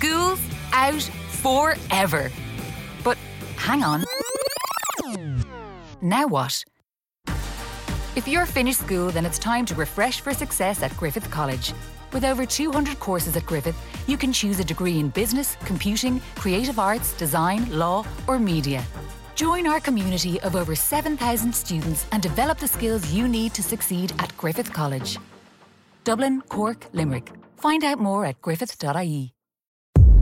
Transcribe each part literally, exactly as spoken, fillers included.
Schools out forever. But hang on. Now what? If you're finished school, then it's time to refresh for success at Griffith College. With over two hundred courses at Griffith, you can choose a degree in business, computing, creative arts, design, law, or media. Join our community of over seven thousand students and develop the skills you need to succeed at Griffith College. Dublin, Cork, Limerick. Find out more at griffith dot i e.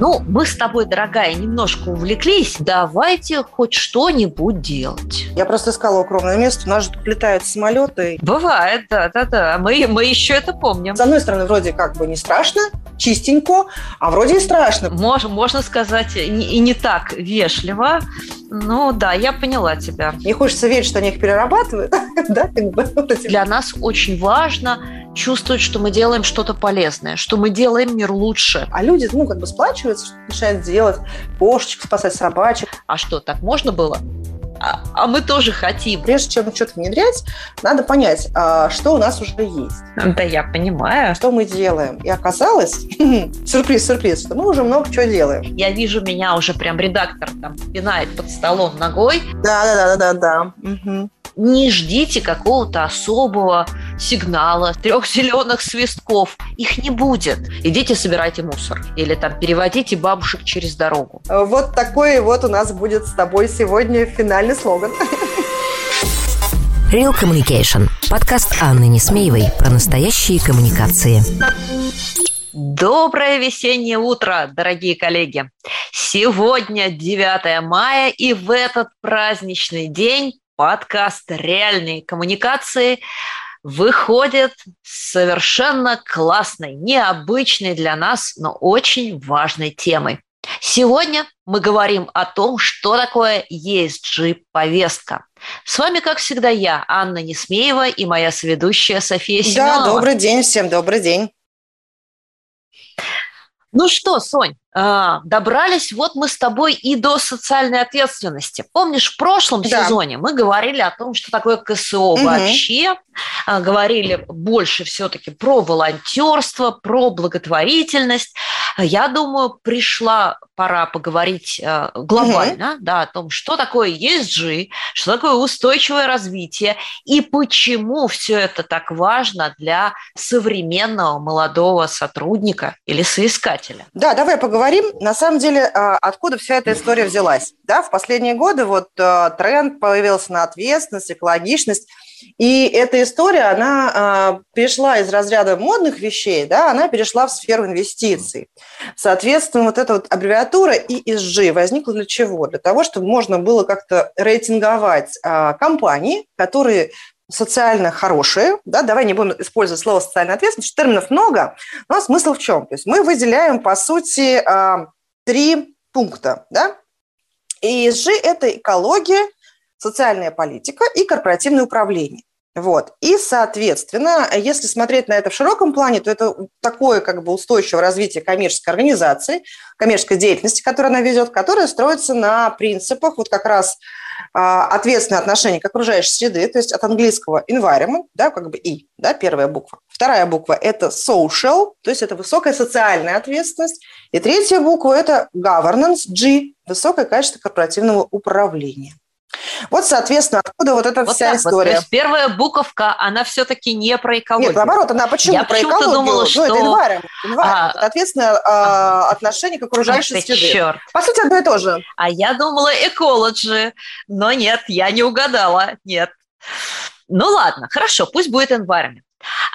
Ну, мы с тобой, дорогая, немножко увлеклись. Давайте хоть что-нибудь делать. Я просто искала укромное место. У нас же тут летают самолеты. Бывает, да-да-да. Мы, мы еще это помним. С одной стороны, вроде как бы не страшно, чистенько, а вроде и страшно. Мож, можно сказать, и не так вежливо. Ну да, я поняла тебя. Не хочется верить, что они их перерабатывают. Для нас очень важно чувствовать, что мы делаем что-то полезное, что мы делаем мир лучше. А люди, ну, как бы сплачиваются, что начинают делать, кошечек спасать, собачек. А что, так можно было? А, а мы тоже хотим. Прежде чем что-то внедрять, надо понять, а, что у нас уже есть. Да, я понимаю. Что мы делаем. И оказалось, сюрприз-сюрприз, что мы уже много чего делаем. Я вижу, меня уже прям редактор там пинает под столом ногой. Да-да-да-да-да. Угу. Не ждите какого-то особого сигнала, трех зеленых свистков. Их не будет. Идите собирайте мусор. Или там переводите бабушек через дорогу. Вот такой вот у нас будет с тобой сегодня финальный слоган. Real Communication. Подкаст Анны Несмеевой про настоящие коммуникации. Доброе весеннее утро, дорогие коллеги. Сегодня девятое мая, и в этот праздничный день подкаст «Реальные коммуникации» выходит совершенно классной, необычной для нас, но очень важной темой. Сегодня мы говорим о том, что такое и эс джи-повестка. С вами, как всегда, я, Анна Несмеева, и моя соведущая София Семенова. Да, добрый день, всем добрый день. Ну что, Сонь, добрались, вот мы с тобой и до социальной ответственности. Помнишь, в прошлом да. сезоне мы говорили о том, что такое КСО угу. вообще, говорили больше все-таки про волонтерство, про благотворительность. Я думаю, пришла пора поговорить глобально угу. да, о том, что такое и эс джи, что такое устойчивое развитие и почему все это так важно для современного молодого сотрудника или соискателя. Да, давай поговорим, на самом деле, откуда вся эта история взялась. Да, в последние годы вот тренд появился на ответственность, экологичность, и эта история, она перешла из разряда модных вещей, да, она перешла в сферу инвестиций. Соответственно, вот эта вот аббревиатура и эс джи возникла для чего? Для того, чтобы можно было как-то рейтинговать компании, которые социально хорошие, да, давай не будем использовать слово социальная ответственность, терминов много, но смысл в чем? То есть мы выделяем, по сути, три пункта, да, и эс джи – это экология, социальная политика и корпоративное управление, вот, и, соответственно, если смотреть на это в широком плане, то это такое, как бы, устойчивое развитие коммерческой организации, коммерческой деятельности, которую она ведет, которая строится на принципах, вот как раз, ответственное отношение к окружающей среде, то есть от английского environment, да, как бы и, да, первая буква. Вторая буква – это social, то есть это высокая социальная ответственность. И третья буква – это governance, G, высокое качество корпоративного управления. Вот, соответственно, откуда вот эта вот вся история. Вот, то есть первая буковка, она все-таки не про экологию. Нет, наоборот, она почему Я про экологию? Думала, ну, что... это environment, environment а... это ответственное а... отношение к окружающей среде. Черт. По сути, одно и то же. А я думала экологи, но нет, я не угадала, нет. Ну ладно, хорошо, пусть будет environment.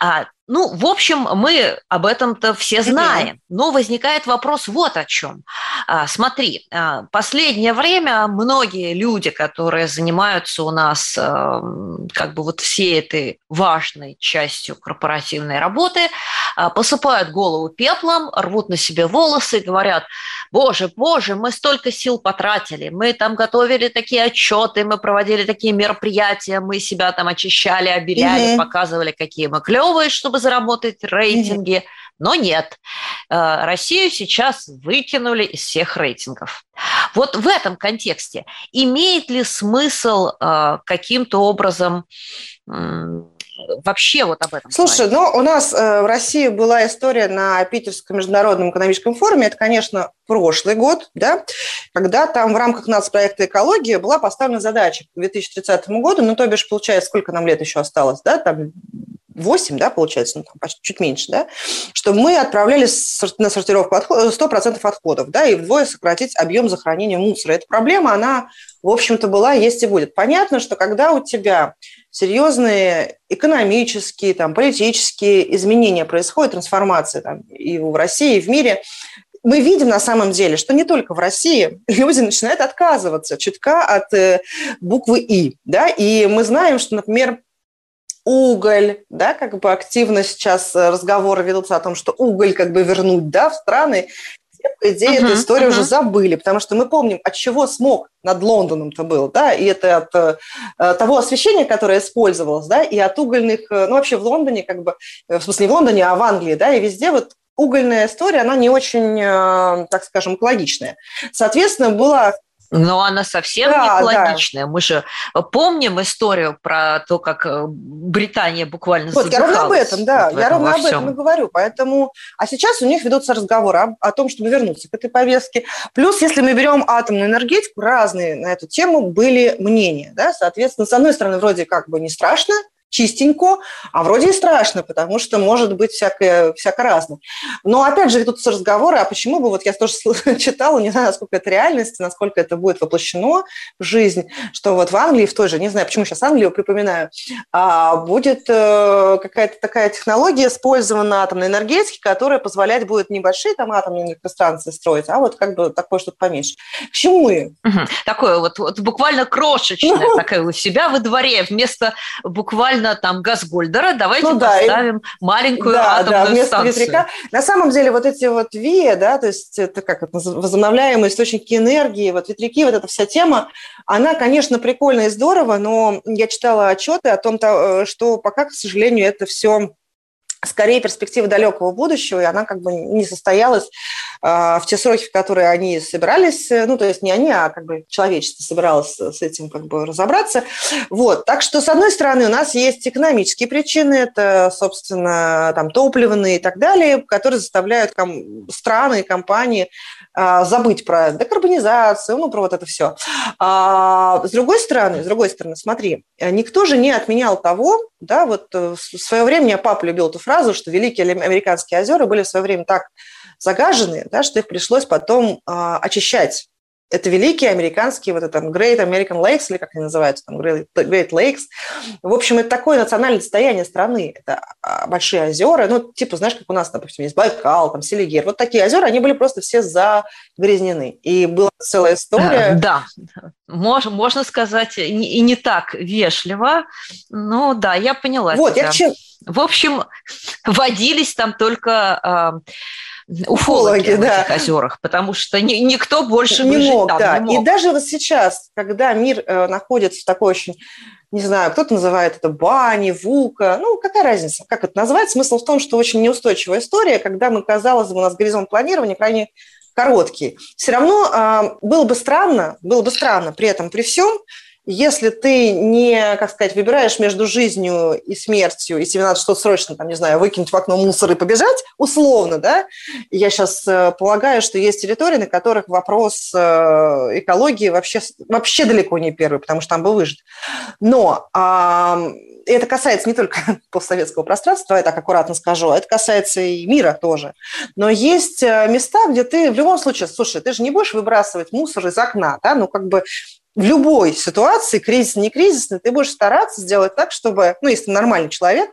А, ну, в общем, мы об этом-то все знаем, но возникает вопрос вот о чем. А, смотри, а, последнее время многие люди, которые занимаются у нас а, как бы вот всей этой важной частью корпоративной работы, а, посыпают голову пеплом, рвут на себе волосы, говорят, боже, боже, мы столько сил потратили, мы там готовили такие отчеты, мы проводили такие мероприятия, мы себя там очищали, обеляли, mm-hmm. показывали, какие мы клевые, чтобы заработать рейтинги, Но нет, Россию сейчас выкинули из всех рейтингов. Вот в этом контексте имеет ли смысл каким-то образом вообще вот об этом? Слушай, говорить? ну у нас в России была история на Питерском международном экономическом форуме, это, конечно, прошлый год, да, когда там в рамках нацпроекта «Экология» была поставлена задача к две тысячи тридцатому году, ну то бишь, получается, сколько нам лет еще осталось, да, там... восемь, да, получается, ну, там почти, чуть меньше, да, что мы отправляли на сортировку отход- сто процентов отходов, да, и вдвое сократить объем захоронения мусора. Эта проблема, она, в общем-то, была, есть и будет. Понятно, что когда у тебя серьезные экономические, там, политические изменения происходят, трансформации там, и в России, и в мире, мы видим на самом деле, что не только в России люди начинают отказываться чутка от э, буквы «И», да, и мы знаем, что, например, уголь, да, как бы активно сейчас разговоры ведутся о том, что уголь как бы вернуть, да, в страны, где, по идее, uh-huh, эту историю uh-huh. уже забыли, потому что мы помним, от чего смог над Лондоном-то был, да, и это от э, того освещения, которое использовалось, да, и от угольных, ну, вообще в Лондоне, как бы, в смысле, не в Лондоне, а в Англии, да, и везде вот угольная история, она не очень, э, так скажем, экологичная. Соответственно, была... Но она совсем да, не экологичная. Да. Мы же помним историю про то, как Британия буквально вот, задыхалась. Я ровно об этом, да, вот я ровно об этом и говорю. Поэтому... А сейчас у них ведутся разговоры о, о том, чтобы вернуться к этой повестке. Плюс, если мы берем атомную энергетику, разные на эту тему были мнения. Да? Соответственно, с одной стороны, вроде как бы не страшно, чистенько, а вроде и страшно, потому что может быть всякое, всяко разное. Но опять же ведутся разговоры, а почему бы, вот я тоже читала, не знаю, насколько это реальность, насколько это будет воплощено в жизнь, что вот в Англии, в той же, не знаю, почему сейчас Англию припоминаю, будет какая-то такая технология использована атомной энергетики, которая позволять будет небольшие там атомные электростанции строить, а вот как бы такое что-то поменьше. К чему и? Угу. Такое вот, вот буквально крошечное, такое у себя во дворе, вместо буквально там Газгольдера, давайте ну, да, поставим и... маленькую да, атомную да, вместо станцию. Ветряка. На самом деле вот эти вот ВИЭ, да, то есть это как это, возобновляемые источники энергии, вот ветряки, вот эта вся тема, она, конечно, прикольна и здорово, но я читала отчеты о том, что пока, к сожалению, это все скорее перспектива далекого будущего, и она как бы не состоялась в те сроки, в которые они собирались, ну, то есть не они, а как бы человечество собиралось с этим как бы разобраться. Вот. Так что, с одной стороны, у нас есть экономические причины, это, собственно, там, топливные и так далее, которые заставляют ком- страны и компании а, забыть про декарбонизацию, ну, про вот это все. А, с другой стороны, с другой стороны, смотри, никто же не отменял того, да, вот в свое время, я папа любил эту фразу, что великие американские озера были в свое время так загажены, да, что их пришлось потом э, очищать. Это великие американские, вот это там Great American Lakes, или как они называются, там Great, Great Lakes. В общем, это такое национальное достояние страны. Это большие озера, ну, типа, знаешь, как у нас, допустим, есть Байкал, там, Селигер. Вот такие озера, они были просто все загрязнены. И была целая история. Да, можно, можно сказать, и не, не так вежливо. Ну, да, я поняла. Вот, я к чему... В общем, водились там только... Э, Уфологи, да. В этих озерах, потому что ни, никто больше не выжить мог, там да. не мог. И даже вот сейчас, когда мир э, находится в такой очень, не знаю, кто-то называет это бани, вука, ну, какая разница, как это назвать? Смысл в том, что очень неустойчивая история, когда мы, казалось бы, у нас горизонт планирования крайне короткий. Все равно э, было бы странно, было бы странно при этом, при всем, если ты не, как сказать, выбираешь между жизнью и смертью, если надо что-то срочно, там, не знаю, выкинуть в окно мусор и побежать, условно, да, я сейчас полагаю, что есть территории, на которых вопрос экологии вообще, вообще далеко не первый, потому что там был выжит. Но а, это касается не только постсоветского пространства, я так аккуратно скажу, это касается и мира тоже. Но есть места, где ты в любом случае, слушай, ты же не будешь выбрасывать мусор из окна, да, ну, как бы... В любой ситуации, кризисной, не кризисной, ты будешь стараться сделать так, чтобы, ну, если ты нормальный человек,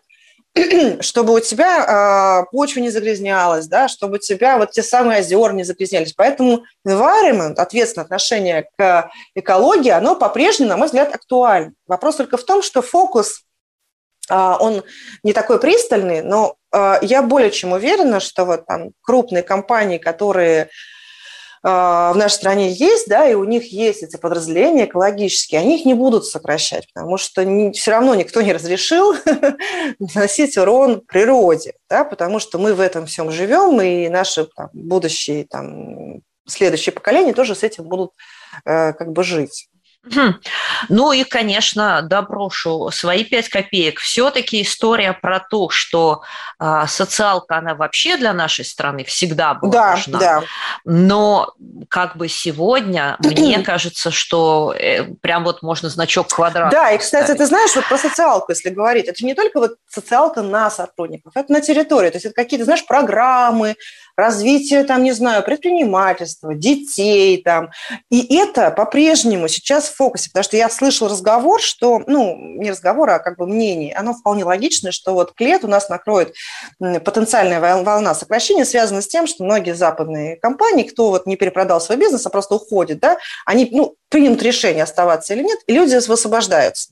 чтобы у тебя э, почва не загрязнялась, да, чтобы у тебя вот те самые озера не загрязнялись. Поэтому environment, ответственное отношение к экологии, оно по-прежнему, на мой взгляд, актуально. Вопрос только в том, что фокус, э, он не такой пристальный, но э, я более чем уверена, что вот там крупные компании, которые... в нашей стране есть, да, и у них есть эти подразделения экологические, они их не будут сокращать, потому что не, все равно никто не разрешил наносить урон природе, да, потому что мы в этом всем живем, и наши там, будущие, там, следующие поколения тоже с этим будут э, как бы жить. Ну и, конечно, доброшу свои пять копеек. Все-таки история про то, что э, социалка, она вообще для нашей страны всегда была да, важна. Да. Но как бы сегодня, мне кажется, что э, прям вот можно значок квадрата. Да, и, кстати, поставить. Ты знаешь, вот про социалку, если говорить, это же не только вот социалка на сотрудников, это на территории. То есть это какие-то, знаешь, программы, развитие, там, не знаю, предпринимательства, детей, там. И это по-прежнему сейчас в фокусе, потому что я слышала разговор, что, ну, не разговор, а как бы мнение, оно вполне логичное, что вот к лету нас накроет потенциальная волна сокращения, связанная с тем, что многие западные компании, кто вот не перепродал свой бизнес, а просто уходит, да, они, ну, примут решение, оставаться или нет, и люди освобождаются.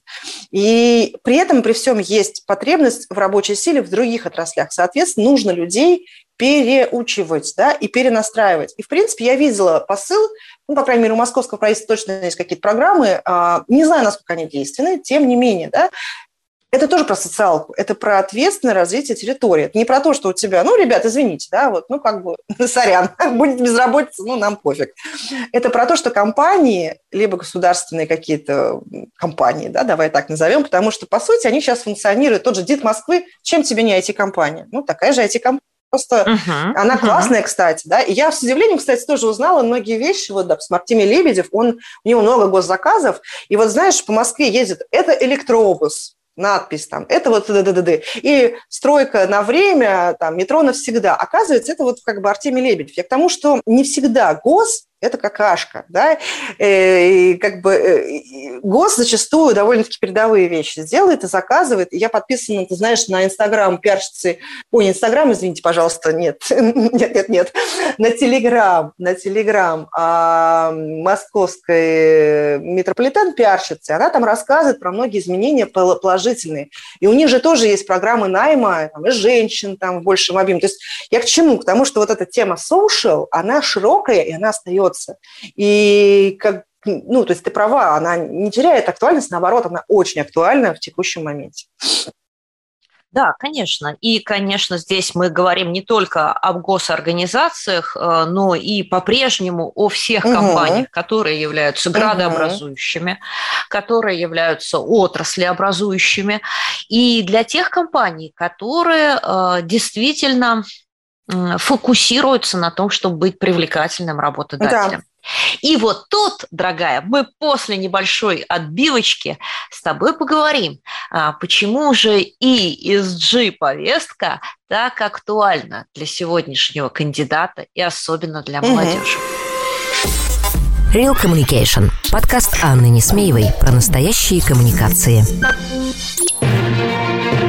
И при этом, при всем есть потребность в рабочей силе в других отраслях. Соответственно, нужно людей переучивать, да, и перенастраивать. И, в принципе, я видела посыл, ну, по крайней мере, у московского правительства точно есть какие-то программы, не знаю, насколько они действенны, тем не менее, да, это тоже про социалку, это про ответственное развитие территории. Это не про то, что у тебя, ну, ребят, извините, да, вот, ну, как бы, сорян, будет безработица, ну, нам пофиг. Это про то, что компании, либо государственные какие-то компании, да, давай так назовем, потому что, по сути, они сейчас функционируют, тот же ДИТ Москвы, чем тебе не ай ти-компания? Ну, такая же ай ти-компания. Просто uh-huh, она uh-huh. классная, кстати, да, и я с удивлением, кстати, тоже узнала многие вещи, вот, допустим, Артемий Лебедев, он, у него много госзаказов, и вот, знаешь, по Москве ездит, это электробус, надпись там, это вот д-д-д-д, и стройка на время, там, метро навсегда, оказывается, это вот как бы Артемий Лебедев, я к тому, что не всегда гос, это какашка, да, и как бы гос зачастую довольно-таки передовые вещи сделает и заказывает, и я подписана, ты знаешь, на Инстаграм пиарщицы, ой, не Инстаграм, извините, пожалуйста, нет, нет, нет, нет, на Телеграм, на Телеграм а, московской метрополитен пиарщицы, она там рассказывает про многие изменения положительные, и у них же тоже есть программы найма, там, и женщин там в большем объеме, то есть я к чему? К тому, что вот эта тема social, она широкая, и она остается. И как, ну, то есть ты права, она не теряет актуальность, наоборот, она очень актуальна в текущем моменте. Да, конечно. И, конечно, здесь мы говорим не только об госорганизациях, но и по-прежнему о всех угу. компаниях, которые являются градообразующими, угу. которые являются отраслеобразующими. И для тех компаний, которые действительно фокусируются на том, чтобы быть привлекательным работодателем. Да. И вот тут, дорогая, мы после небольшой отбивочки с тобой поговорим, почему же и эс джи-повестка так актуальна для сегодняшнего кандидата и особенно для угу. молодежи. Real Communication. Подкаст Анны Несмеевой про настоящие коммуникации.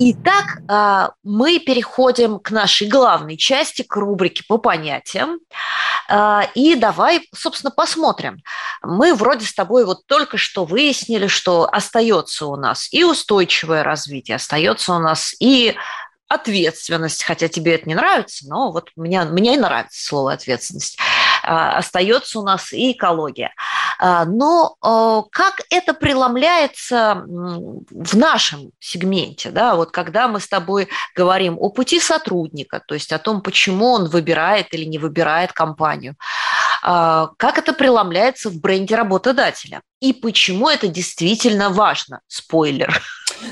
Итак, мы переходим к нашей главной части, к рубрике «По понятиям». И давай, собственно, посмотрим. Мы вроде с тобой вот только что выяснили, что остается у нас и устойчивое развитие, остается у нас и ответственность, хотя тебе это не нравится, но вот мне, мне и нравится слово «ответственность». Остается у нас и экология. Но как это преломляется в нашем сегменте, да? Вот когда мы с тобой говорим о пути сотрудника, то есть о том, почему он выбирает или не выбирает компанию, как это преломляется в бренде работодателя и почему это действительно важно? Спойлер.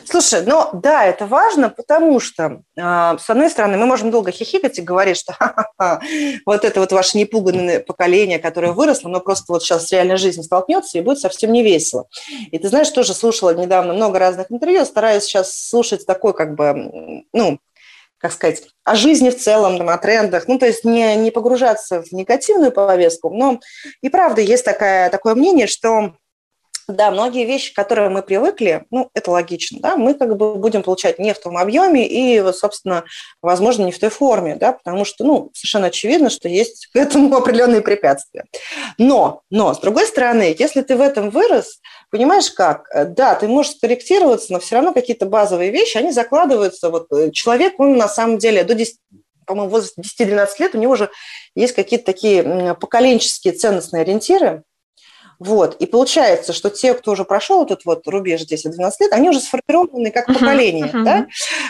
Слушай, ну да, это важно, потому что, э, с одной стороны, мы можем долго хихикать и говорить, что ха-ха-ха, вот это вот ваше непуганное поколение, которое выросло, оно просто вот сейчас с реальной жизнью столкнется и будет совсем не весело. И ты знаешь, тоже слушала недавно много разных интервью, стараюсь сейчас слушать такой как бы, ну, как сказать, о жизни в целом, там, о трендах, ну, то есть не, не погружаться в негативную повестку, но и правда есть такая, такое мнение, что, да, многие вещи, к которым мы привыкли, ну, это логично, да, мы как бы будем получать не в том объеме и, вот, собственно, возможно, не в той форме, да, потому что, ну, совершенно очевидно, что есть к этому определенные препятствия. Но, но, с другой стороны, если ты в этом вырос, понимаешь как? Да, ты можешь скорректироваться, но все равно какие-то базовые вещи, они закладываются. Вот человек, он на самом деле до десяти, по-моему, возраста десять-двенадцать лет, у него уже есть какие-то такие поколенческие ценностные ориентиры. Вот. И получается, что те, кто уже прошел этот вот рубеж десять-двенадцать лет, они уже сформированы как uh-huh, поколение. Uh-huh. Да?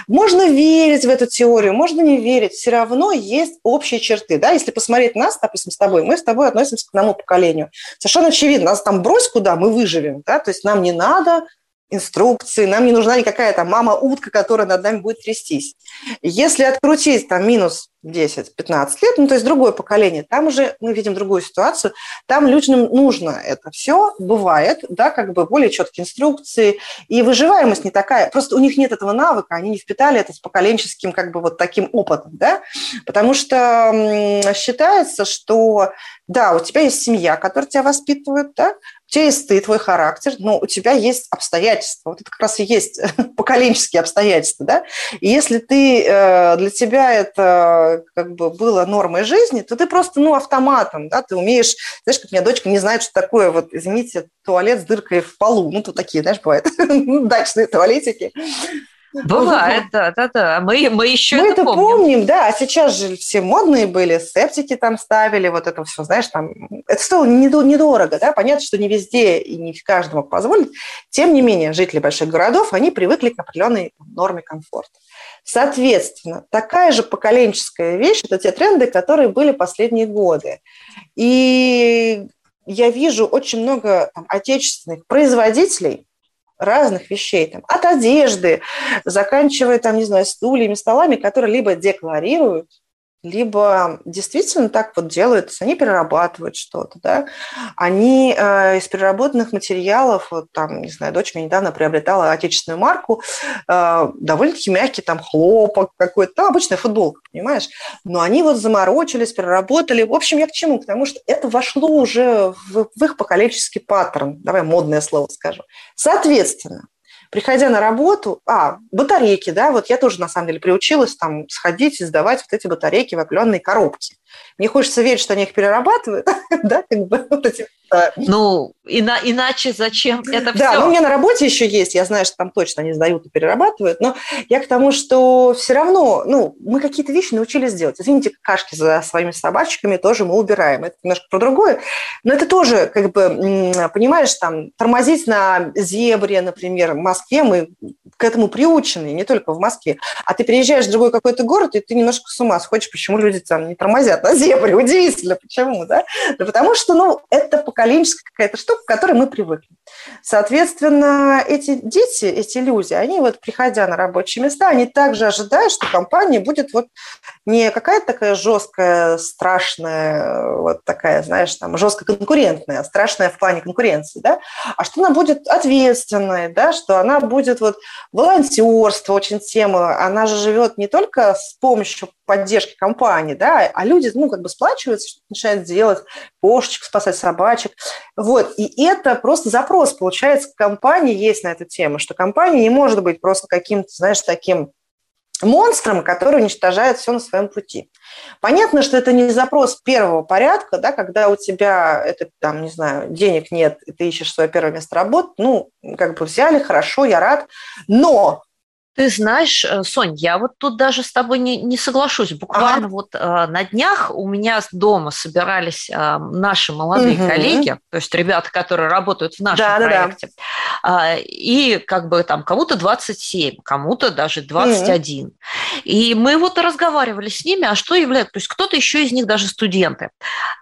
Можно верить в эту теорию, можно не верить. Все равно есть общие черты. Да? Если посмотреть нас, допустим, с тобой, мы с тобой относимся к одному поколению. Совершенно очевидно, нас там брось куда, мы выживем. Да? То есть нам не надо инструкции, нам не нужна никакая там мама-утка, которая над нами будет трястись. Если открутить там минус десять-пятнадцать лет, ну, то есть другое поколение, там уже мы видим другую ситуацию, там людям нужно это все, бывает, да, как бы более четкие инструкции, и выживаемость не такая, просто у них нет этого навыка, они не впитали это с поколенческим, как бы, вот таким опытом, да, потому что считается, что, да, у тебя есть семья, которая тебя воспитывает, да, у тебя есть ты, твой характер, но у тебя есть обстоятельства, вот это как раз и есть поколенческие обстоятельства, да, и если ты, для тебя это как бы было нормой жизни, то ты просто, ну, автоматом, да, ты умеешь, знаешь, как у меня дочка не знает, что такое, вот, извините, туалет с дыркой в полу, ну, тут такие, знаешь, бывают дачные туалетики. Бывает, да-да-да, мы, мы еще мы это помним. Мы это помним, да, а сейчас же все модные были, септики там ставили, вот это все, знаешь, там, это стоило недорого, да, понятно, что не везде и не каждому позволит, тем не менее, жители больших городов, они привыкли к определенной норме комфорта. Соответственно, такая же поколенческая вещь – это те тренды, которые были последние годы. И я вижу очень много там, отечественных производителей разных вещей, там, от одежды, заканчивая, там, не знаю, стульями, столами, которые либо декларируют, либо действительно так вот делают, то есть они перерабатывают что-то, да, они э, из переработанных материалов, вот там, не знаю, дочь мне недавно приобретала отечественную марку, э, довольно-таки мягкий там хлопок какой-то, там обычная футболка, понимаешь, но они вот заморочились, переработали, в общем, я к чему? К тому, что это вошло уже в, в их поколенческий паттерн, давай модное слово скажу, соответственно. Приходя на работу, а, батарейки, да, вот я тоже, на самом деле, приучилась там сходить и сдавать вот эти батарейки в определенные коробки. Мне хочется верить, что они их перерабатывают, да, как бы вот эти... Ну, иначе зачем это все? Да, ну, у меня на работе еще есть, я знаю, что там точно они сдают и перерабатывают, но я к тому, что все равно, ну, мы какие-то вещи научились делать. Извините, какашки за своими собачками тоже мы убираем, это немножко про другое, но это тоже, как бы, понимаешь, там, тормозить на зебре, например, в Москве, мы к этому приучены, не только в Москве, а ты переезжаешь в другой какой-то город, и ты немножко с ума сходишь, почему люди там не тормозят на зебре, удивительно, почему, да? Да потому что, ну, это пока коленческая какая-то штука, к которой мы привыкли. Соответственно, эти дети, эти люди, они вот, приходя на рабочие места, они также ожидают, что компания будет вот не какая-то такая жесткая, страшная, вот такая, знаешь, там, жестко конкурентная, страшная в плане конкуренции, да, а что она будет ответственной, да, что она будет вот волонтерство, очень тема, она же живет не только с помощью поддержки компании, да, а люди, ну, как бы сплачиваются, что-то начинают делать, кошечек спасать, собачек, вот, и это просто запрос, получается, компании есть на эту тему, что компания не может быть просто каким-то, знаешь, таким монстром, который уничтожает все на своем пути. Понятно, что это не запрос первого порядка, да, когда у тебя, это, там, не знаю, денег нет, и ты ищешь свое первое место работы, ну, как бы взяли, хорошо, я рад, но... Ты знаешь, Сонь, я вот тут даже с тобой не, не соглашусь. Буквально ага. вот э, на днях у меня дома собирались э, наши молодые угу. коллеги, то есть ребята, которые работают в нашем да, проекте, да, да. Э, и как бы там кому-то двадцать семь, кому-то даже двадцать один. Угу. И мы вот разговаривали с ними, а что является, то есть кто-то еще из них даже студенты.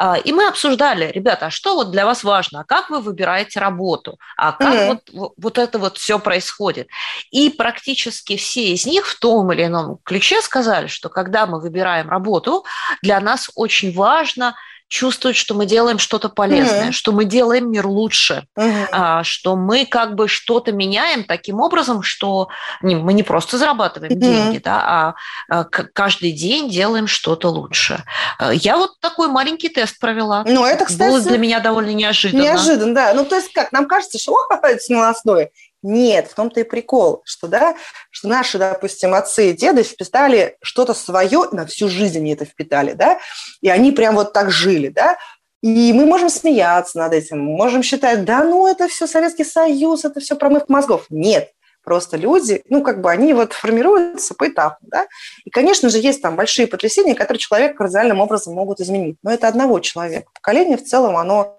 Э, и мы обсуждали, ребята, а что вот для вас важно, а как вы выбираете работу, а как угу. вот, вот это вот все происходит. И практически все из них в том или ином ключе сказали, что когда мы выбираем работу, для нас очень важно чувствуют, что мы делаем что-то полезное, mm-hmm. что мы делаем мир лучше, mm-hmm. что мы как бы что-то меняем таким образом, что мы не просто зарабатываем mm-hmm. деньги, да, а каждый день делаем что-то лучше. Я вот такой маленький тест провела. Ну, это, кстати, было для меня довольно неожиданно. Неожиданно, да. Ну, то есть как, нам кажется, что о, это смелостное. Нет, в том-то и прикол, что, да, что наши, допустим, отцы и деды впитали что-то свое, на всю жизнь они это впитали, да, и они прям вот так жили, да, и мы можем смеяться над этим, можем считать, да, ну, это все Советский Союз, это все промывка мозгов. Нет, просто люди, ну, как бы они вот формируются поэтапно, да, и, конечно же, есть там большие потрясения, которые человек кардинальным образом могут изменить, но это одного человека. Поколение в целом, оно...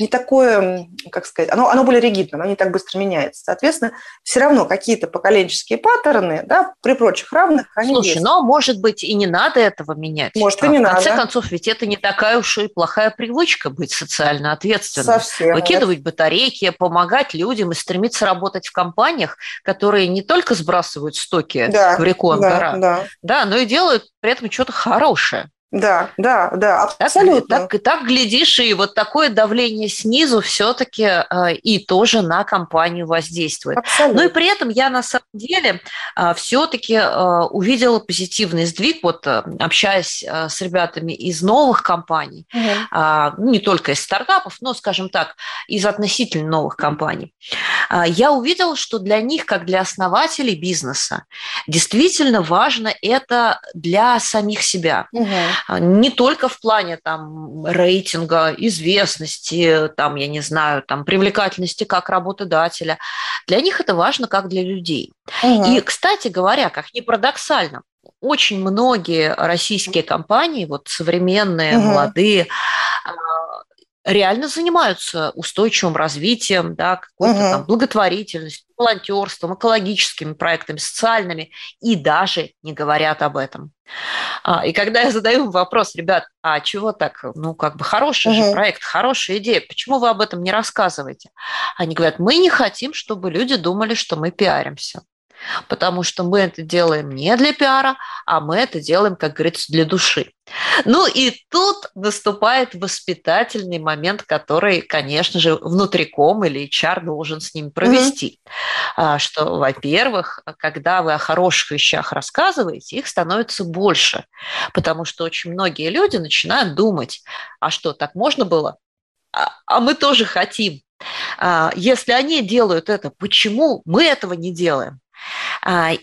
не такое, как сказать, оно, оно более ригидно, оно не так быстро меняется. Соответственно, все равно какие-то поколенческие паттерны, да, при прочих равных, они Слушай, есть. но, может быть, и не надо этого менять. Может, а и не в надо. В конце концов, ведь это не такая уж и плохая привычка быть социально ответственным. Совсем. Выкидывать нет. батарейки, помогать людям и стремиться работать в компаниях, которые не только сбрасывают стоки да, в реку Ангара, да, да. да, но и делают при этом что-то хорошее. Да, да, да, абсолютно. Так, так, так, глядишь, и вот такое давление снизу все-таки э, и тоже на компанию воздействует. Абсолютно. Ну и при этом я на самом деле э, все-таки э, увидела позитивный сдвиг, вот э, общаясь э, с ребятами из новых компаний, угу. э, не только из стартапов, но, скажем так, из относительно новых компаний. Э, я увидела, что для них, как для основателей бизнеса, действительно важно это для самих себя. Угу. Не только в плане там, рейтинга, известности, там, я не знаю, там, привлекательности как работодателя. Для них это важно, как для людей. Угу. И, кстати говоря, как ни парадоксально, очень многие российские компании, вот современные, угу. молодые, реально занимаются устойчивым развитием, да, какой-то угу. там благотворительностью, волонтерством, экологическими проектами, социальными, и даже не говорят об этом. А, и когда я задаю им вопрос, ребят, а чего так, ну, как бы хороший угу. же проект, хорошая идея, почему вы об этом не рассказываете? Они говорят, мы не хотим, чтобы люди думали, что мы пиаримся, потому что мы это делаем не для пиара, а мы это делаем, как говорится, для души. Ну и тут наступает воспитательный момент, который, конечно же, внутриком или эйч ар должен с ним провести. Mm-hmm. Что, во-первых, когда вы о хороших вещах рассказываете, их становится больше, потому что очень многие люди начинают думать, а что, так можно было? А, а мы тоже хотим. А, если они делают это, почему мы этого не делаем?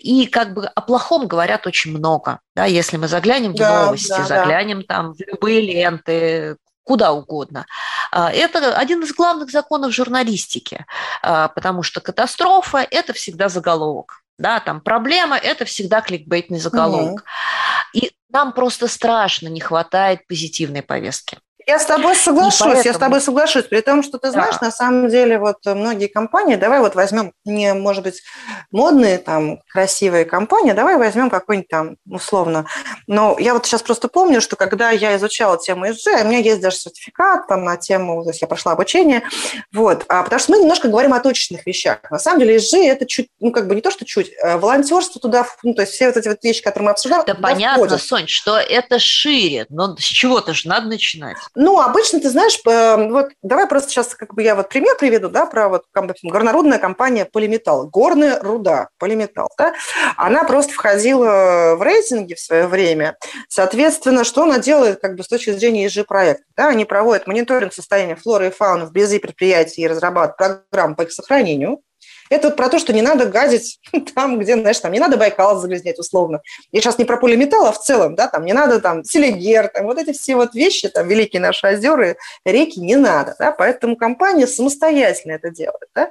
И как бы о плохом говорят очень много. Да? Если мы заглянем в да, новости, да, заглянем да. там в любые ленты, куда угодно. Это один из главных законов журналистики, потому что катастрофа – это всегда заголовок. Да? Там проблема – это всегда кликбейтный заголовок. Mm-hmm. И нам просто страшно не хватает позитивной повестки. Я с тобой соглашусь, поэтому... я с тобой соглашусь, при том, что ты знаешь, да. на самом деле вот многие компании, давай вот возьмем, не, может быть, модные там красивые компании, давай возьмем какой-нибудь там условно. Но я вот сейчас просто помню, что когда я изучала тему и эс джи, у меня есть даже сертификат там на тему, то есть я прошла обучение, вот, а, потому что мы немножко говорим о точечных вещах. На самом деле и эс джи это чуть, ну как бы не то, что чуть, а волонтерство туда, ну то есть все вот эти вот вещи, которые мы обсуждаем, да понятно, входят. Сонь, что это шире, но с чего-то же надо начинать. Ну, обычно, ты знаешь, вот давай просто сейчас как бы я вот пример приведу, да, про вот, допустим, горнорудная компания Полиметалл, горная руда Полиметалл, да, она просто входила в рейтинги в свое время, соответственно, что она делает как бы с точки зрения и эс джи-проекта, да, они проводят мониторинг состояния флоры и фауны вблизи предприятий и разрабатывают программы по их сохранению. Это вот про то, что не надо гадить там, где, знаешь, там не надо Байкал загрязнять условно. Я сейчас не про Полиметалл, а в целом, да, там не надо там Селигер, там вот эти все вот вещи, там великие наши озера, реки не надо, да, поэтому компания самостоятельно это делает, да.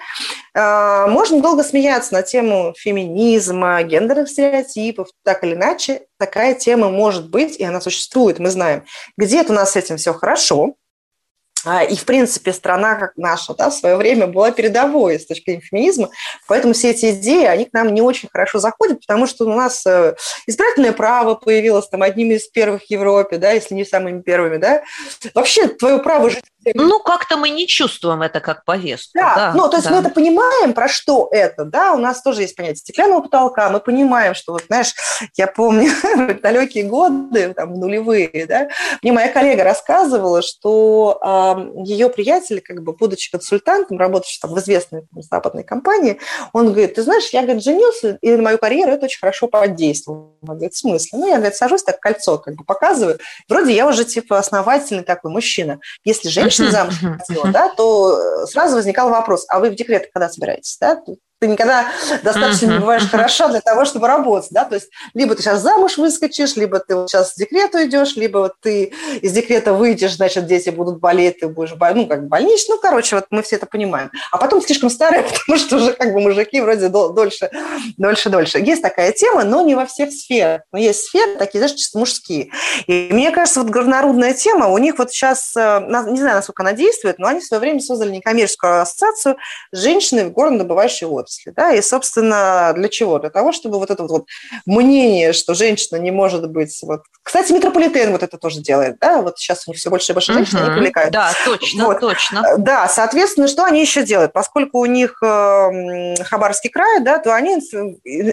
А, можно долго смеяться на тему феминизма, гендерных стереотипов, так или иначе, такая тема может быть, и она существует, мы знаем. Где-то у нас с этим все хорошо. И, в принципе, страна, как наша, да, в свое время была передовой с точки зрения феминизма, поэтому все эти идеи, они к нам не очень хорошо заходят, потому что у нас избирательное право появилось там одним из первых в Европе, да, если не самыми первыми, да. Вообще, твое право жить Ну, как-то мы не чувствуем это как повестку. Да, да ну, то есть да. мы это понимаем, про что это, да, у нас тоже есть понятие стеклянного потолка, мы понимаем, что, вот, знаешь, я помню далекие годы, там, нулевые, да, мне моя коллега рассказывала, что э, ее приятель, как бы, будучи консультантом, работавший там, в известной там, западной компании, он говорит, ты знаешь, я, говорит, женился, и на мою карьеру это очень хорошо подействовало. Он говорит, в смысле? Ну, я, говорит, сажусь, так кольцо, как бы, показываю, вроде я уже, типа, основательный такой мужчина. Если женщина замуж ходила, да, то сразу возникал вопрос, а вы в декрет когда собираетесь? Да? Ты никогда достаточно не бываешь хороша для того, чтобы работать. Да? То есть либо ты сейчас замуж выскочишь, либо ты вот сейчас с декрета уйдешь, либо вот ты из декрета выйдешь, значит, дети будут болеть, ты будешь ну, как больничный. Ну, короче, вот мы все это понимаем. А потом слишком старая, потому что уже как бы мужики вроде дольше, дольше, дольше. Есть такая тема, но не во всех сферах. Но есть сферы такие, знаешь, чисто мужские. И мне кажется, вот горнорудная тема, у них вот сейчас, не знаю, насколько она действует, но они в свое время создали некоммерческую ассоциацию «Женщины в горнодобывающей отрасли». Да, и, собственно, для чего? Для того, чтобы вот это вот, вот мнение, что женщина не может быть... Вот... Кстати, метрополитен вот это тоже делает. Да? Вот сейчас у них все больше и больше женщин, угу. они привлекают. Да, точно, вот. точно. Да, соответственно, что они еще делают? Поскольку у них э, Хабаровский край, да, то они, и,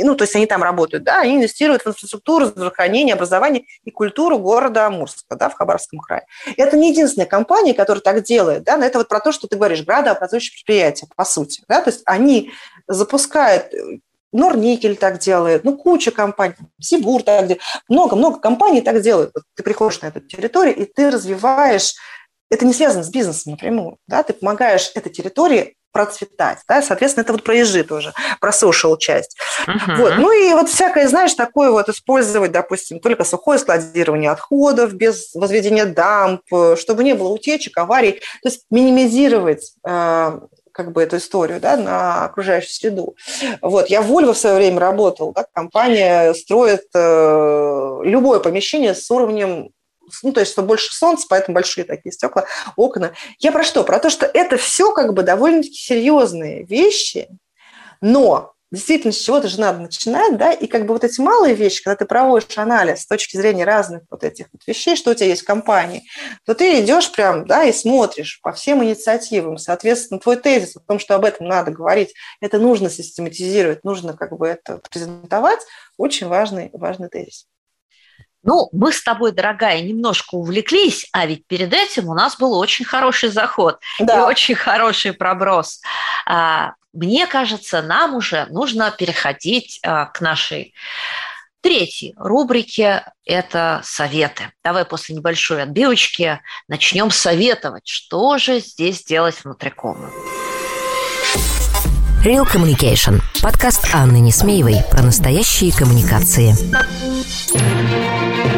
и, ну, то есть они там работают, да, они инвестируют в инфраструктуру, здравоохранение, образование и культуру города Амурска, да, в Хабаровском крае. Это не единственная компания, которая так делает, да, но это вот про то, что ты говоришь, градообразующие предприятия, по сути, да, то есть они запускают, Норникель так делает, ну, куча компаний, Сибур так делает, много-много компаний так делают. Вот ты приходишь на эту территорию, и ты развиваешь, это не связано с бизнесом напрямую, да, ты помогаешь этой территории процветать, да, соответственно, это вот про ИЖИ тоже, про social часть. Uh-huh. Вот. Ну и вот всякое, знаешь, такое вот использовать, допустим, только сухое складирование отходов без возведения дамп, чтобы не было утечек, аварий, то есть минимизировать э- как бы эту историю, да, на окружающую среду. Вот, я в Volvo в свое время работала, да, компания строит э, любое помещение с уровнем, ну, то есть, что больше солнца, поэтому большие такие стекла, окна. Я про что? Про то, что это все, как бы, довольно-таки серьезные вещи, но действительно, с чего-то же надо начинать, да, и как бы вот эти малые вещи, когда ты проводишь анализ с точки зрения разных вот этих вот вещей, что у тебя есть в компании, то ты идешь прям, да, и смотришь по всем инициативам, соответственно, твой тезис о том, что об этом надо говорить, это нужно систематизировать, нужно как бы это презентовать, очень важный, важный тезис. Ну, мы с тобой, дорогая, немножко увлеклись, а ведь перед этим у нас был очень хороший заход, да, и очень хороший проброс. Мне кажется, нам уже нужно переходить а, к нашей третьей рубрике – это советы. Давай после небольшой отбивочки начнем советовать, что же здесь делать внутри комнаты. Real Communication. Подкаст Анны Несмеевой про настоящие коммуникации.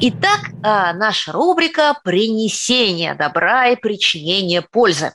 Итак, наша рубрика «Принесение добра и причинение пользы»,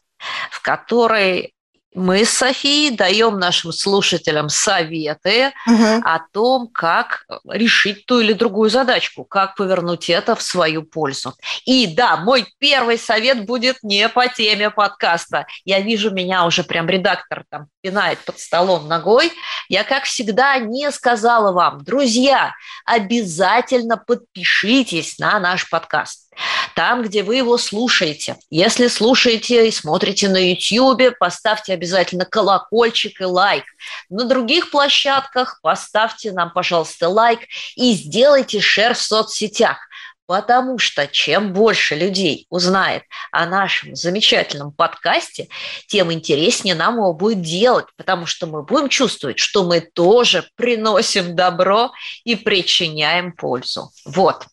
в которой мы с Софией даем нашим слушателям советы угу. о том, как решить ту или другую задачку, как повернуть это в свою пользу. И да, мой первый совет будет не по теме подкаста. Я вижу, меня уже прям редактор там пинает под столом ногой. Я, как всегда, не сказала вам, друзья, обязательно подпишитесь на наш подкаст. Там, где вы его слушаете. Если слушаете и смотрите на YouTube, поставьте обязательно колокольчик и лайк. На других площадках поставьте нам, пожалуйста, лайк и сделайте шер в соцсетях. Потому что чем больше людей узнает о нашем замечательном подкасте, тем интереснее нам его будет делать, потому что мы будем чувствовать, что мы тоже приносим добро и причиняем пользу. Вот.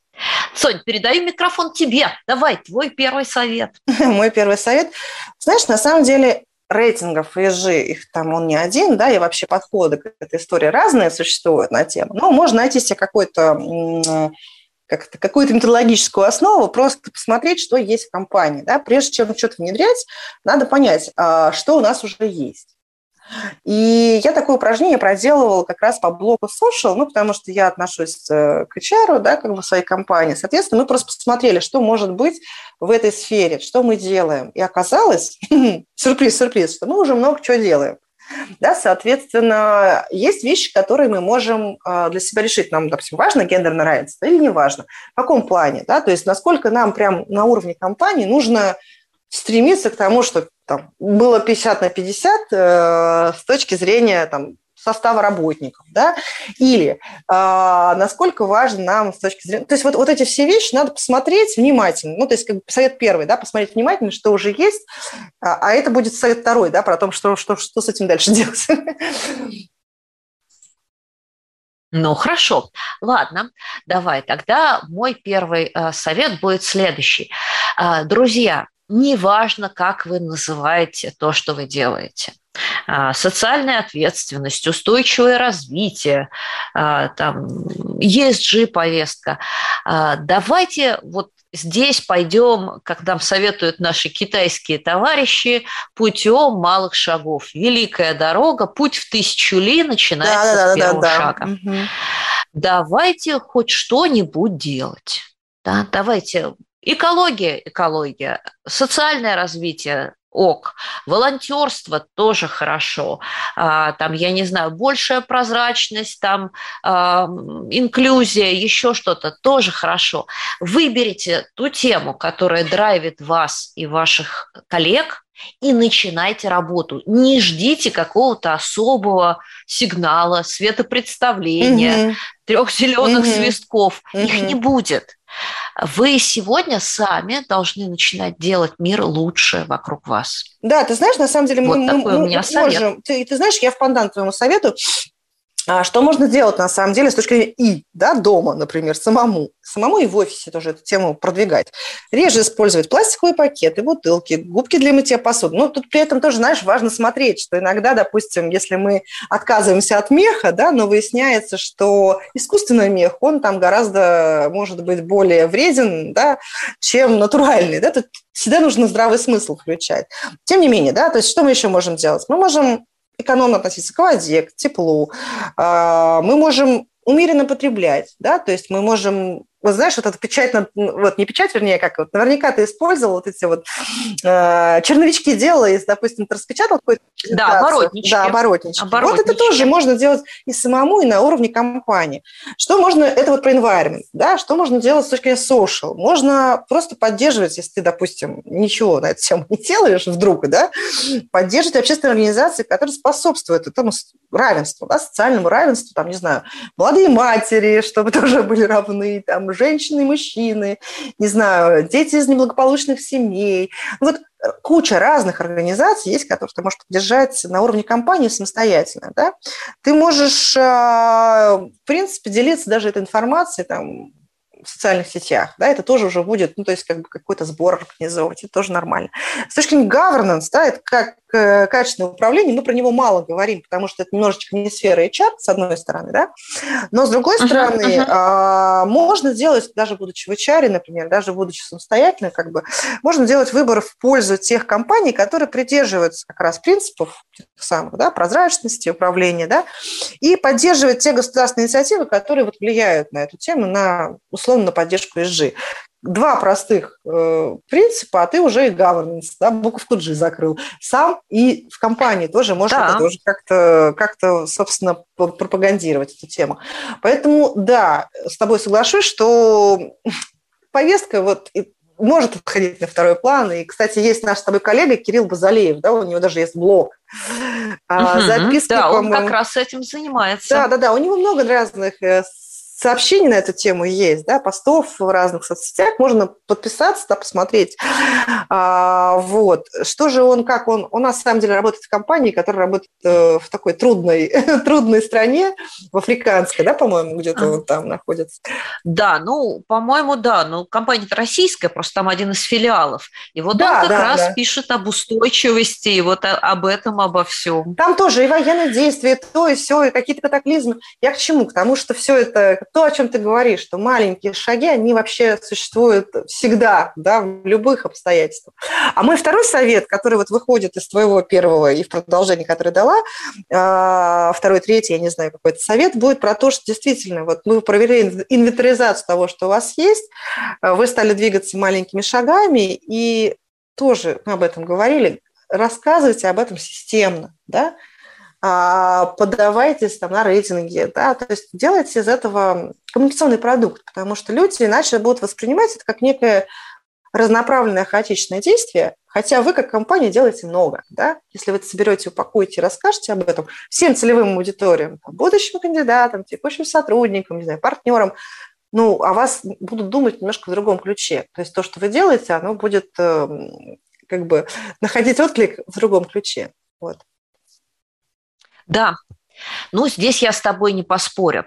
Сонь, передаю микрофон тебе. Давай, твой первый совет. Мой первый совет. Знаешь, на самом деле рейтингов ИЖ, их там он не один, да, и вообще подходы к этой истории разные существуют на тему. Но можно найти себе какой-то как-то, какую-то методологическую основу, просто посмотреть, что есть в компании. Да? Прежде чем что-то внедрять, надо понять, что у нас уже есть. И я такое упражнение проделывала как раз по блогу social, ну, потому что я отношусь к эйч ар, да, как бы в своей компании. Соответственно, мы просто посмотрели, что может быть в этой сфере, что мы делаем. И оказалось, сюрприз-сюрприз, что мы уже много чего делаем. Да, соответственно, есть вещи, которые мы можем для себя решить. Нам, допустим, важно гендерное равенство или не важно? В каком плане? Да? То есть насколько нам прям на уровне компании нужно стремиться к тому, что там, было пятьдесят на пятьдесят э, с точки зрения там, состава работников, да, или э, насколько важно нам с точки зрения... То есть вот, вот эти все вещи надо посмотреть внимательно. Ну, то есть как бы совет первый, да, посмотреть внимательно, что уже есть, а, а это будет совет второй, да, про то, что, что, что с этим дальше делать. Ну, хорошо. Ладно, давай тогда мой первый э, совет будет следующий. Э, друзья, неважно, как вы называете то, что вы делаете. Социальная ответственность, устойчивое развитие, там, и эс джи-повестка. Давайте вот здесь пойдем, как нам советуют наши китайские товарищи, путем малых шагов. Великая дорога, путь в тысячу ли начинается да, с да, первого да, да. шага. Угу. Давайте хоть что-нибудь делать. Да, давайте... Экология, экология, социальное развитие, ок, волонтерство тоже хорошо, а, там, я не знаю, большая прозрачность, там, а, инклюзия, еще что-то тоже хорошо. Выберите ту тему, которая драйвит вас и ваших коллег, и начинайте работу. Не ждите какого-то особого сигнала, светопредставления, mm-hmm. трех зеленых mm-hmm. свистков. Mm-hmm. Их не будет. Вы сегодня сами должны начинать делать мир лучше вокруг вас. Да, ты знаешь, на самом деле мы, вот мы, такой мы, у меня мы можем... Ты, ты знаешь, я в пандан твоему совету, что можно делать на самом деле с точки зрения и, да, дома, например, самому. Самому и в офисе тоже эту тему продвигать. Реже использовать пластиковые пакеты, бутылки, губки для мытья посуды. Но тут при этом тоже, знаешь, важно смотреть, что иногда, допустим, если мы отказываемся от меха, да, но выясняется, что искусственный мех, он там гораздо, может быть, более вреден, да, чем натуральный. Да? Тут всегда нужно здравый смысл включать. Тем не менее, да, то есть что мы еще можем делать? Мы можем экономно относиться к воде, к теплу. Мы можем умеренно потреблять, да, то есть мы можем... Вот знаешь, вот эта печать, вот не печать, вернее, как вот наверняка ты использовал вот эти вот э, черновички делала, если, допустим, ты распечатал какой-то... Да, оборотнички. Да, оборотнички. оборотнички. Вот это тоже можно делать и самому, и на уровне компании. Что можно... Это вот про environment, да, что можно делать с точки зрения social. Можно просто поддерживать, если ты, допустим, ничего на эту тему не делаешь вдруг, да, поддерживать общественные организации, которые способствуют этому равенству, да, социальному равенству, там, не знаю, молодые матери, чтобы тоже были равны, там, женщины, мужчины, не знаю, дети из неблагополучных семей. Вот куча разных организаций есть, которые ты можешь поддержать на уровне компании самостоятельно. Да? Ты можешь, в принципе, делиться даже этой информацией там, в социальных сетях. Да? Это тоже уже будет, ну, то есть как бы какой-то сбор организовывать, это тоже нормально. С точки зрения governance, да, это как качественное управление, мы про него мало говорим, потому что это немножечко не сфера эйч ар, с одной стороны, да, но с другой uh-huh, стороны, uh-huh. можно делать, даже будучи в эйч ар, например, даже будучи самостоятельно, как бы, можно делать выбор в пользу тех компаний, которые придерживаются как раз принципов тех самых, да, прозрачности, управления, да, и поддерживать те государственные инициативы, которые вот влияют на эту тему, на, условно, на поддержку и эс джи. Два простых э, принципа, а ты уже и governance, да, буковку G закрыл. Сам и в компании тоже можно да. тоже как-то, как-то, собственно, пропагандировать эту тему. Поэтому, да, с тобой соглашусь, что повестка вот может отходить на второй план. И, кстати, есть наш с тобой коллега Кирилл Базалеев, да, у него даже есть блог. Uh-huh. Записки, да, он как раз этим занимается. Да, да, да, у него много разных сообщений на эту тему есть, да, постов в разных соцсетях, можно подписаться, да, посмотреть. А, вот. Что же он, как он? Он, на самом деле, работает в компании, которая работает э, в такой трудной, трудной стране, в африканской, да, по-моему, где-то он там находится. Да, ну, по-моему, да. Ну, компания-то российская, просто там один из филиалов. И вот да, он как да, раз да. пишет об устойчивости, и вот об этом, обо всем. Там тоже и военные действия, и то, и все, и какие-то катаклизмы. Я к чему? К тому, что все это то, о чем ты говоришь, что маленькие шаги, они вообще существуют всегда, да, в любых обстоятельствах. А мой второй совет, который вот выходит из твоего первого и в продолжении, которое дала, второй, третий, я не знаю, какой это совет, будет про то, что действительно, вот мы проверили инвентаризацию того, что у вас есть, вы стали двигаться маленькими шагами, и тоже мы об этом говорили, рассказывайте об этом системно, да, подавайтесь там на рейтинги, да, то есть делайте из этого коммуникационный продукт, потому что люди иначе будут воспринимать это как некое разнонаправленное хаотичное действие, хотя вы как компания делаете много, да, если вы это соберете, упакуете и расскажете об этом всем целевым аудиториям, будущим кандидатам, текущим сотрудникам, не знаю, партнерам, ну, о вас будут думать немножко в другом ключе, то есть то, что вы делаете, оно будет как бы находить отклик в другом ключе, вот. Да, ну здесь я с тобой не поспорю.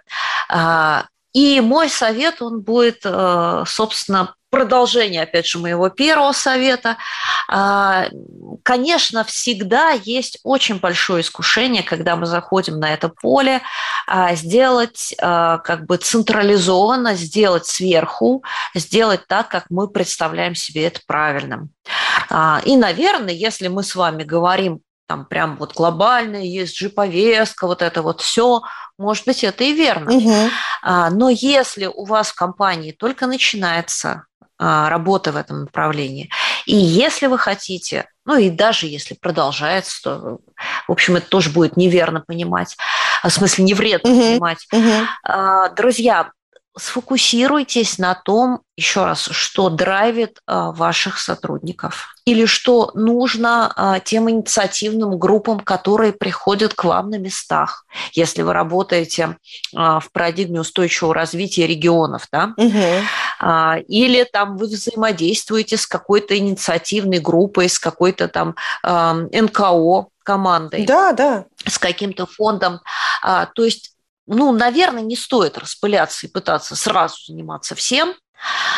И мой совет, он будет, собственно, продолжение, опять же, моего первого совета. Конечно, всегда есть очень большое искушение, когда мы заходим на это поле, сделать как бы централизованно, сделать сверху, сделать так, как мы представляем себе это правильным. И, наверное, если мы с вами говорим там прям вот глобальная и эс джи-повестка, вот это вот все, может быть, это и верно. Угу. Но если у вас в компании только начинается работа в этом направлении, и если вы хотите, ну и даже если продолжается, то, в общем, это тоже будет неверно понимать, в смысле невредно угу. понимать. Угу. Друзья, сфокусируйтесь на том, еще раз, что драйвит ваших сотрудников или что нужно тем инициативным группам, которые приходят к вам на местах. Если вы работаете в парадигме устойчивого развития регионов, да? Угу. Или там вы взаимодействуете с какой-то инициативной группой, с какой-то там эн ка о командой, да, да. с каким-то фондом. То есть ну, наверное, не стоит распыляться и пытаться сразу заниматься всем,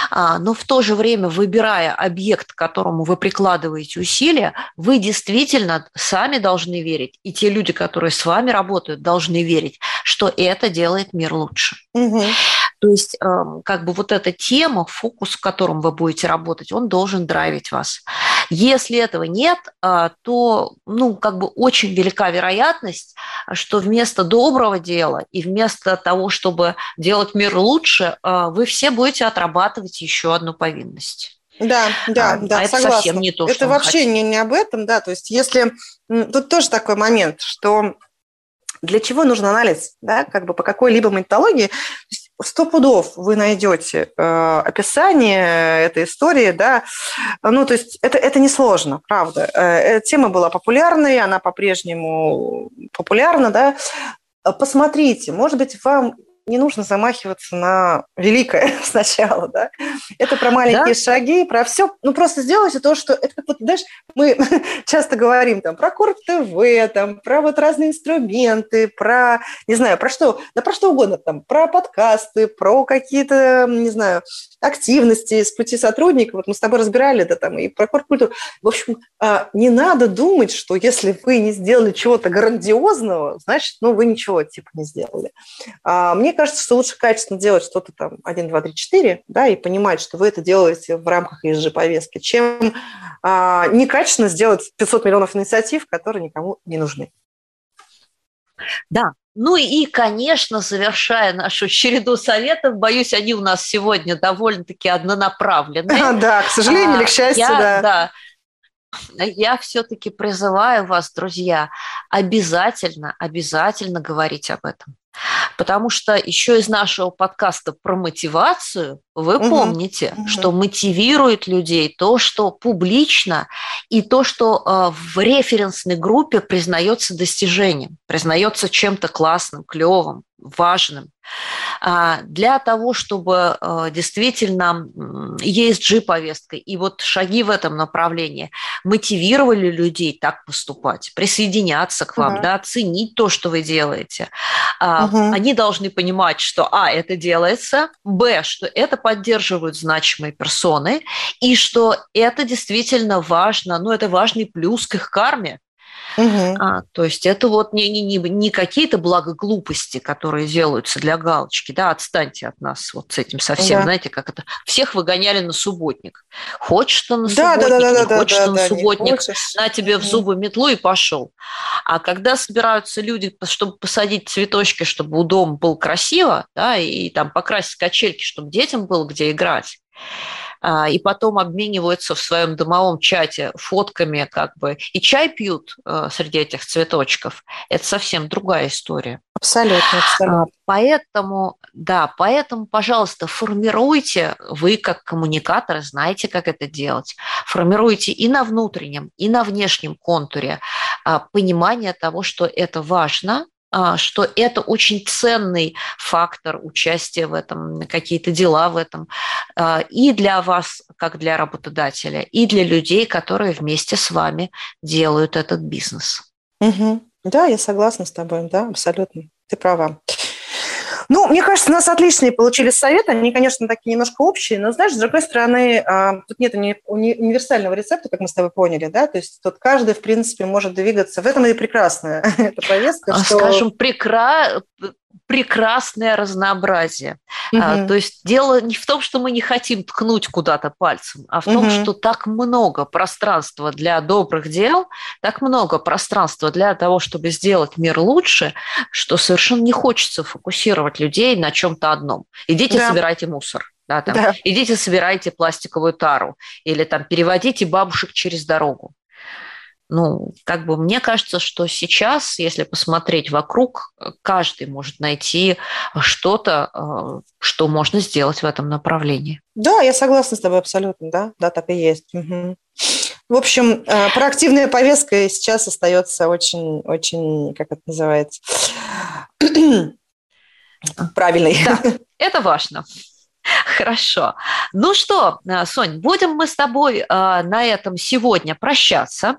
но в то же время, выбирая объект, к которому вы прикладываете усилия, вы действительно сами должны верить, и те люди, которые с вами работают, должны верить, что это делает мир лучше. Угу. То есть как бы вот эта тема, фокус, в котором вы будете работать, он должен драйвить вас. Если этого нет, то ну, как бы очень велика вероятность, что вместо доброго дела и вместо того, чтобы делать мир лучше, вы все будете отрабатывать еще одну повинность. Да, да, а, да, а согласна. Это совсем не то, что это вообще не, не об этом, да, то есть если... Тут тоже такой момент, что для чего нужен анализ, да, как бы по какой-либо методологии... Сто пудов вы найдете э, описание этой истории, да, ну, то есть это, это несложно, правда. Эта тема была популярной, она по-прежнему популярна, да. Посмотрите, может быть, вам не нужно замахиваться на великое сначала, да. Это про маленькие да? шаги, про все. Ну, просто сделайте то, что... Это как вот, знаешь, мы часто говорим там про Кор-ТВ, там, про вот разные инструменты, про, не знаю, про что, да про что угодно, там, про подкасты, про какие-то, не знаю, активности с пути сотрудника. Вот мы с тобой разбирали, да, там, и про корпкультуру. В общем, не надо думать, что если вы не сделали чего-то грандиозного, значит, ну, вы ничего, типа, не сделали. Мне Мне кажется, что лучше качественно делать что-то там один, два, три, четыре, да, и понимать, что вы это делаете в рамках и эс джи-повестки, чем а, некачественно сделать пятьсот миллионов инициатив, которые никому не нужны. Да. Ну и, конечно, завершая нашу череду советов, боюсь, они у нас сегодня довольно-таки однонаправленные. Да, к сожалению или к счастью, да. Я все-таки призываю вас, друзья, обязательно, обязательно говорить об этом. Потому что еще из нашего подкаста про мотивацию вы угу. помните, угу. что мотивирует людей то, что публично, и то, что в референсной группе признается достижением, признается чем-то классным, клевым, важным. Для того, чтобы действительно и эс джи-повестка и вот шаги в этом направлении мотивировали людей так поступать, присоединяться к вам, угу. да, оценить то, что вы делаете. Угу. Они должны понимать, что а, это делается, б, что это поддерживают значимые персоны, и что это действительно важно, ну, это важный плюс к их карме. Угу. А, то есть это вот не, не, не, не какие-то благоглупости, которые делаются для галочки, да, отстаньте от нас вот с этим совсем, да. Знаете, как это, всех выгоняли на субботник. Хочешь ты на да, субботник, да, да, не да, хочешь да, ты да, на да, субботник, на тебе в зубы метлу и пошел. А когда собираются люди, чтобы посадить цветочки, чтобы у дома было красиво, да, и там покрасить качельки, чтобы детям было где играть, и потом обмениваются в своем домовом чате фотками, как бы, и чай пьют среди этих цветочков. Это совсем другая история. Абсолютно, абсолютно. Поэтому, да, поэтому, пожалуйста, формируйте, вы как коммуникаторы знаете, как это делать, формируйте и на внутреннем, и на внешнем контуре понимание того, что это важно, что это очень ценный фактор участия в этом, какие-то дела в этом, и для вас, как для работодателя, и для людей, которые вместе с вами делают этот бизнес. Угу. Да, я согласна с тобой, да, абсолютно, ты права. Ну, мне кажется, у нас отличные получились советы, они, конечно, такие немножко общие, но, знаешь, с другой стороны, тут нет универсального рецепта, как мы с тобой поняли, да, то есть тут каждый, в принципе, может двигаться, в этом и прекрасная эта повестка. Что... Скажем, прекра... прекрасное разнообразие, угу. а, то есть дело не в том, что мы не хотим ткнуть куда-то пальцем, а в том, угу. что так много пространства для добрых дел, так много пространства для того, чтобы сделать мир лучше, что совершенно не хочется фокусировать людей на чем-то одном. Идите, да. собирайте мусор. Да, там, да. Идите, собирайте пластиковую тару. Или там, переводите бабушек через дорогу. Ну, как бы мне кажется, что сейчас, если посмотреть вокруг, каждый может найти что-то, что можно сделать в этом направлении. Да, я согласна с тобой абсолютно, да, да, так и есть. Угу. В общем, проактивная повестка сейчас остается очень, очень, как это называется, правильной. Да, это важно. Хорошо. Ну что, Сонь, будем мы с тобой на этом сегодня прощаться,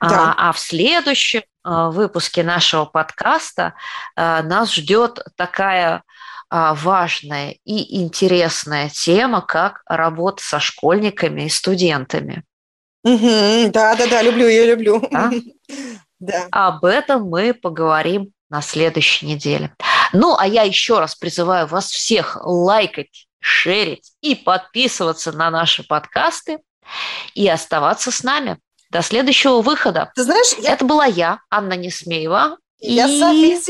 да. а в следующем выпуске нашего подкаста нас ждет такая важная и интересная тема, как работа со школьниками и студентами. Угу, да, да, да, люблю, я люблю. Да? Да. Об этом мы поговорим на следующей неделе. Ну, а я еще раз призываю вас всех лайкать, шерить и подписываться на наши подкасты и оставаться с нами. До следующего выхода. Ты знаешь, я... Это была я, Анна Несмеева, и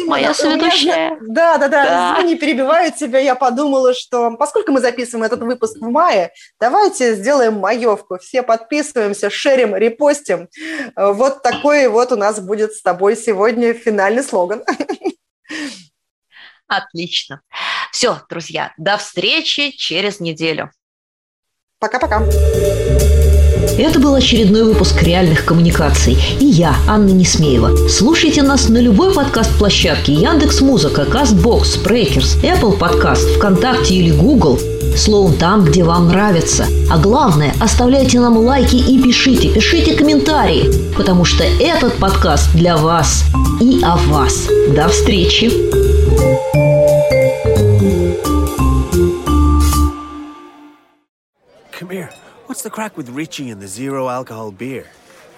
моя соведущая. Меня... Да, да, да, да. Извини, перебиваю тебя. Я подумала, что поскольку мы записываем этот выпуск в мае, давайте сделаем маевку. Все подписываемся, шерим, репостим. Вот такой вот у нас будет с тобой сегодня финальный слоган. Отлично. Все, друзья, до встречи через неделю. Пока-пока. Это был очередной выпуск «Реальных коммуникаций». И я, Анна Несмеева. Слушайте нас на любой подкаст-площадке: Яндекс.Музыка, Castbox, Breakers, Apple Podcast, ВКонтакте или Google. Словом, там, где вам нравится. А главное, оставляйте нам лайки и пишите, пишите комментарии, потому что этот подкаст для вас и о вас. До встречи! Come here. What's the crack with Richie and the zero alcohol beer?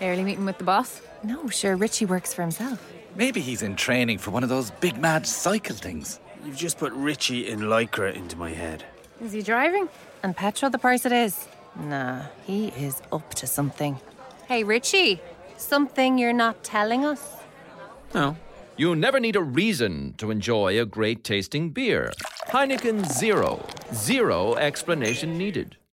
Early meeting with the boss? No, sure, Richie works for himself. Maybe he's in training for one of those big mad cycle things. You've just put Richie in Lycra into my head. Is he driving? And petrol the price it is? Nah, he is up to something. Hey, Richie, something you're not telling us? No. You never need a reason to enjoy a great tasting beer. Heineken Zero. Zero explanation needed.